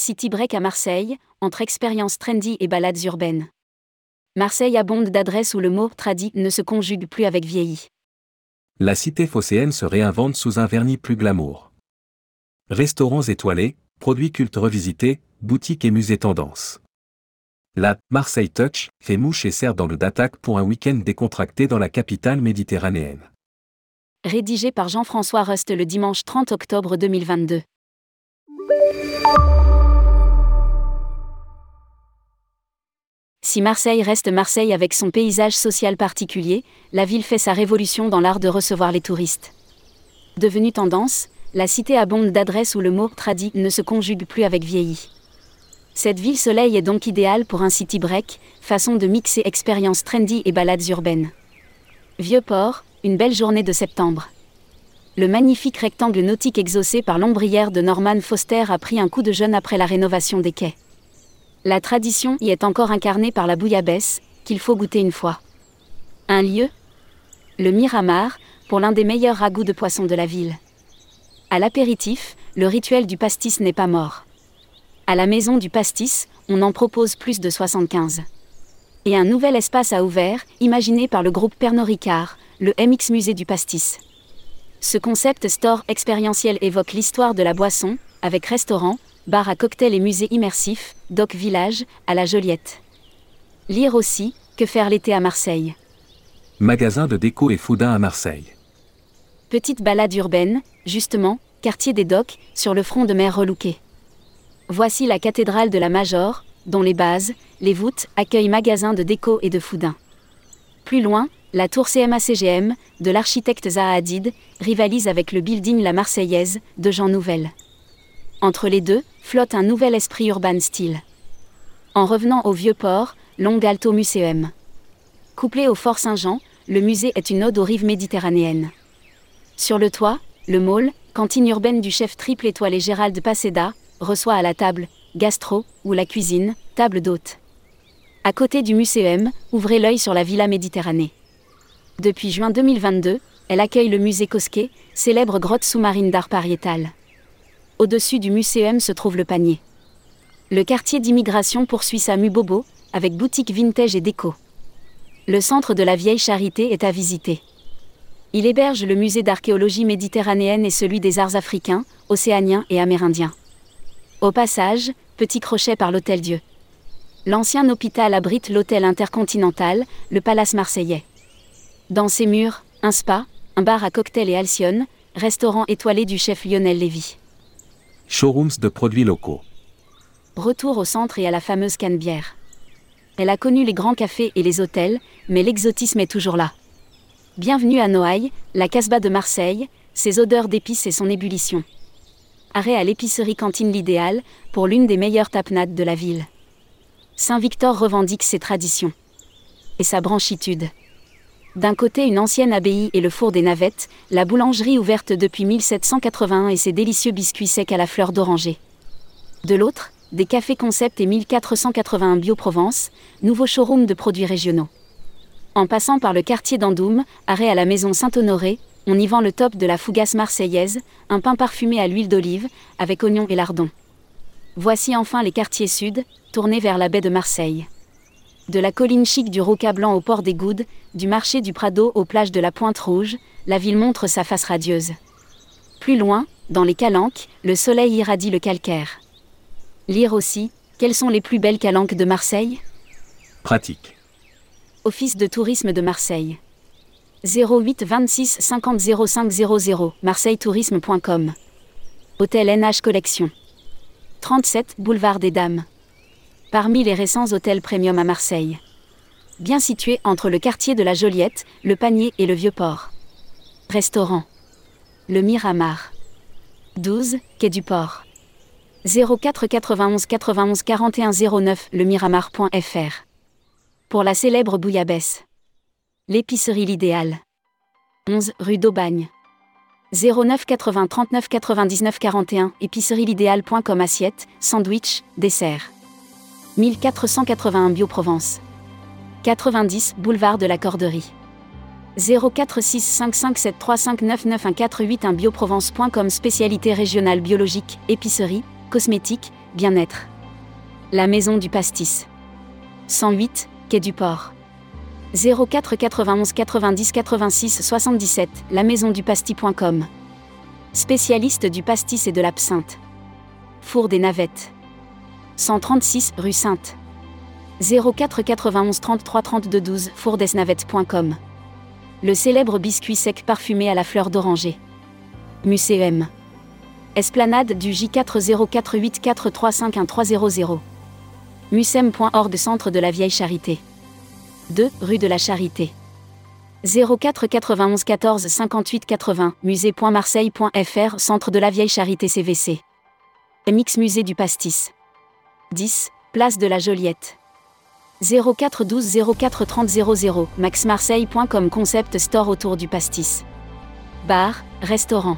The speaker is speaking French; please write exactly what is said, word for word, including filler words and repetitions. City Break à Marseille, entre expériences trendy et balades urbaines. Marseille abonde d'adresses où le mot « tradi » ne se conjugue plus avec « vieilli ». La cité phocéenne se réinvente sous un vernis plus glamour. Restaurants étoilés, produits cultes revisités, boutiques et musées tendances. La « Marseille Touch » fait mouche et sert dans le d'attaque pour un week-end décontracté dans la capitale méditerranéenne. Rédigé par Jean-François Rust le dimanche trente octobre deux mille vingt-deux. Si Marseille reste Marseille avec son paysage social particulier, la ville fait sa révolution dans l'art de recevoir les touristes. Devenue tendance, la cité abonde d'adresses où le mot « tradi » ne se conjugue plus avec « vieilli ». Cette ville soleil est donc idéale pour un city break, façon de mixer expériences trendy et balades urbaines. Vieux-Port, une belle journée de septembre. Le magnifique rectangle nautique exhaussé par l'ombrière de Norman Foster a pris un coup de jeune après la rénovation des quais. La tradition y est encore incarnée par la bouillabaisse, qu'il faut goûter une fois. Un lieu ? Le Miramar, pour l'un des meilleurs ragoûts de poissons de la ville. À l'apéritif, le rituel du pastis n'est pas mort. À la maison du pastis, on en propose plus de soixante-quinze. Et un nouvel espace a ouvert, imaginé par le groupe Pernod Ricard, le M X Musée du Pastis. Ce concept store expérientiel évoque l'histoire de la boisson, avec restaurants, bar à cocktails et musées immersifs, Doc Village, à la Joliette. Lire aussi, que faire l'été à Marseille. Magasin de déco et foodin à Marseille. Petite balade urbaine, justement, quartier des Docks, sur le front de mer relouqué. Voici la cathédrale de la Major, dont les bases, les voûtes, accueillent magasins de déco et de foodin. Plus loin, la tour C M A C G M, de l'architecte Zaha Hadid, rivalise avec le building La Marseillaise, de Jean Nouvel. Entre les deux, flotte un nouvel esprit urbain style. En revenant au Vieux-Port, longue halte au Mucem. Couplé au Fort Saint-Jean, le musée est une ode aux rives méditerranéennes. Sur le toit, le Mall, cantine urbaine du chef triple étoilé Gérald Passeda, reçoit à la table, gastro, ou la cuisine, table d'hôte. À côté du Mucem, ouvrez l'œil sur la Villa Méditerranée. Depuis juin deux mille vingt-deux, elle accueille le musée Cosquer, célèbre grotte sous-marine d'art pariétal. Au-dessus du Mucem se trouve le panier. Le quartier d'immigration poursuit sa mue bobo, avec boutiques vintage et déco. Le centre de la Vieille Charité est à visiter. Il héberge le musée d'archéologie méditerranéenne et celui des arts africains, océaniens et amérindiens. Au passage, petit crochet par l'Hôtel Dieu. L'ancien hôpital abrite l'hôtel intercontinental, le Palace Marseillais. Dans ses murs, un spa, un bar à cocktails et alcyone, restaurant étoilé du chef Lionel Lévy. Showrooms de produits locaux. Retour au centre et à la fameuse Canebière. Elle a connu les grands cafés et les hôtels, mais l'exotisme est toujours là. Bienvenue à Noailles, la Casbah de Marseille, ses odeurs d'épices et son ébullition. Arrêt à l'épicerie Cantine l'Idéal, pour l'une des meilleures tapenades de la ville. Saint-Victor revendique ses traditions. Et sa branchitude. D'un côté une ancienne abbaye et le four des navettes, la boulangerie ouverte depuis mille sept cent quatre-vingt-un et ses délicieux biscuits secs à la fleur d'oranger. De l'autre, des cafés concept et mille quatre cent quatre-vingt-un Bio Provence, nouveau showroom de produits régionaux. En passant par le quartier d'Andoum, arrêt à la maison Saint-Honoré, on y vend le top de la fougasse marseillaise, un pain parfumé à l'huile d'olive, avec oignons et lardons. Voici enfin les quartiers sud, tournés vers la baie de Marseille. De la colline chic du Roca Blanc au port des Goudes, du marché du Prado aux plages de la Pointe Rouge, la ville montre sa face radieuse. Plus loin, dans les calanques, le soleil irradie le calcaire. Lire aussi, quelles sont les plus belles calanques de Marseille ? Pratique. Office de tourisme de Marseille. zéro huit vingt-six cinquante zéro cinq zéro zéro, marseille tourisme point com. Hôtel N H Collection. trente-sept, boulevard des Dames. Parmi les récents hôtels premium à Marseille. Bien situé entre le quartier de la Joliette, le Panier et le Vieux-Port. Restaurant. Le Miramar. douze, quai du Port. zéro quatre quatre-vingt-onze quatre-vingt-onze quarante et un zéro neuf, le miramar point f r. Pour la célèbre bouillabaisse. L'épicerie l'Idéal. onze, rue d'Aubagne. zéro neuf quatre-vingts trente-neuf quatre-vingt-dix-neuf quarante et un, épicerie l'idéal point com. Assiette, sandwich, dessert. mille quatre cent quatre-vingt-un Bio Provence. quatre-vingt-dix, boulevard de la Corderie. zéro quatre six cinq cinq sept trois cinq neuf neuf un quatre huit un bioprovence point com. Spécialité régionale biologique, épicerie, cosmétique, bien-être. La maison du pastis. cent huit, quai du Port. zéro quatre quatre-vingt-onze quatre-vingt-dix quatre-vingt-six soixante-dix-sept, la maison du pastis point com. Spécialiste du pastis et de l'absinthe. Four des navettes. cent trente-six, rue Sainte. zéro quatre quatre-vingt-onze trente-trois trente-deux douze, four des navettes point com. Le célèbre biscuit sec parfumé à la fleur d'oranger. Mucem. Esplanade du J quatre zéro quatre huit quatre trois cinq un trois zéro zéro. Mucem point org, centre de la Vieille Charité. deux, rue de la Charité. zéro quatre quatre-vingt-onze quatorze cinquante-huit quatre-vingts, musée point marseille point fr, centre de la Vieille Charité C V C. M X Musée du Pastis. dix, place de la Joliette. zéro quatre douze zéro quatre trente zéro zéro, max marseille point com, concept store autour du pastis. Bar, restaurant.